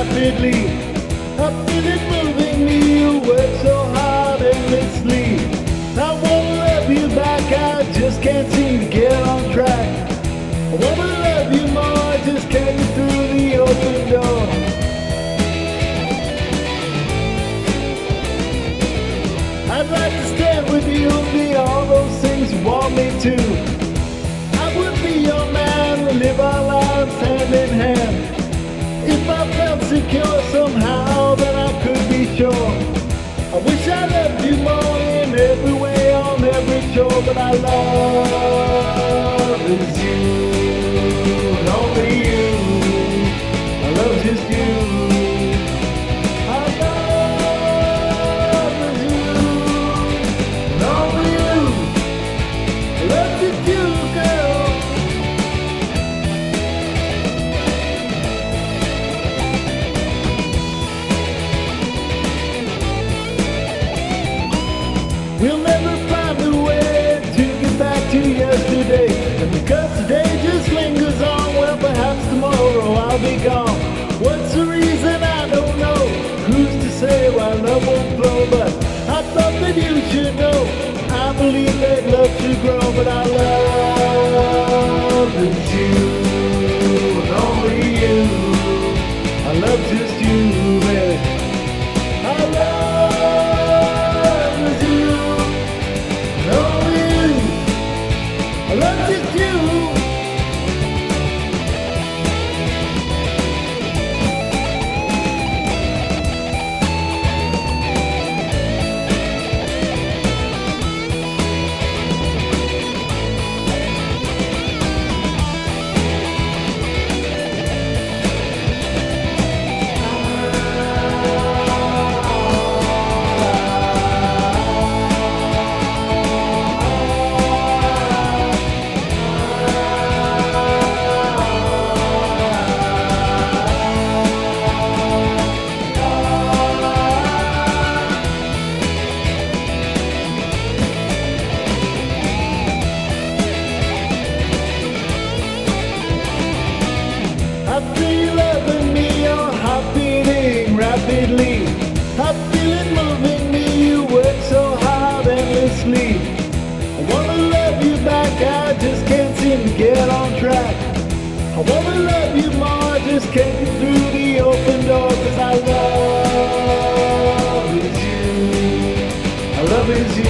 rapidly. How did it moving me? You work so hard endlessly. I wanna love you back, I just can't seem to get on track. I wanna love you more, I just can't get through the open door. I'd like to stand with you and be all those things you want me to. I would be your man, we live our lives hand in hand. If I felt secure somehow, then I could be sure. I wish I loved you more in every way, on every shore, but I love is you, and only you. I love just you. I love is you, and only you. I love just you, girl. We'll never find a way to get back to yesterday. And because today just lingers on, well, perhaps tomorrow I'll be gone. What's the reason? I don't know. Who's to say why love won't flow? But I thought that you should know. I believe that love should grow, but I love is you, and only you. I love just you, baby. After you loving me, your heart beating rapidly. I feel it moving me, you work so hard endlessly. I wanna love you back, I just can't seem to get on track. I wanna love you more, I just can't get through the open door. Cause I love is you, I love is you.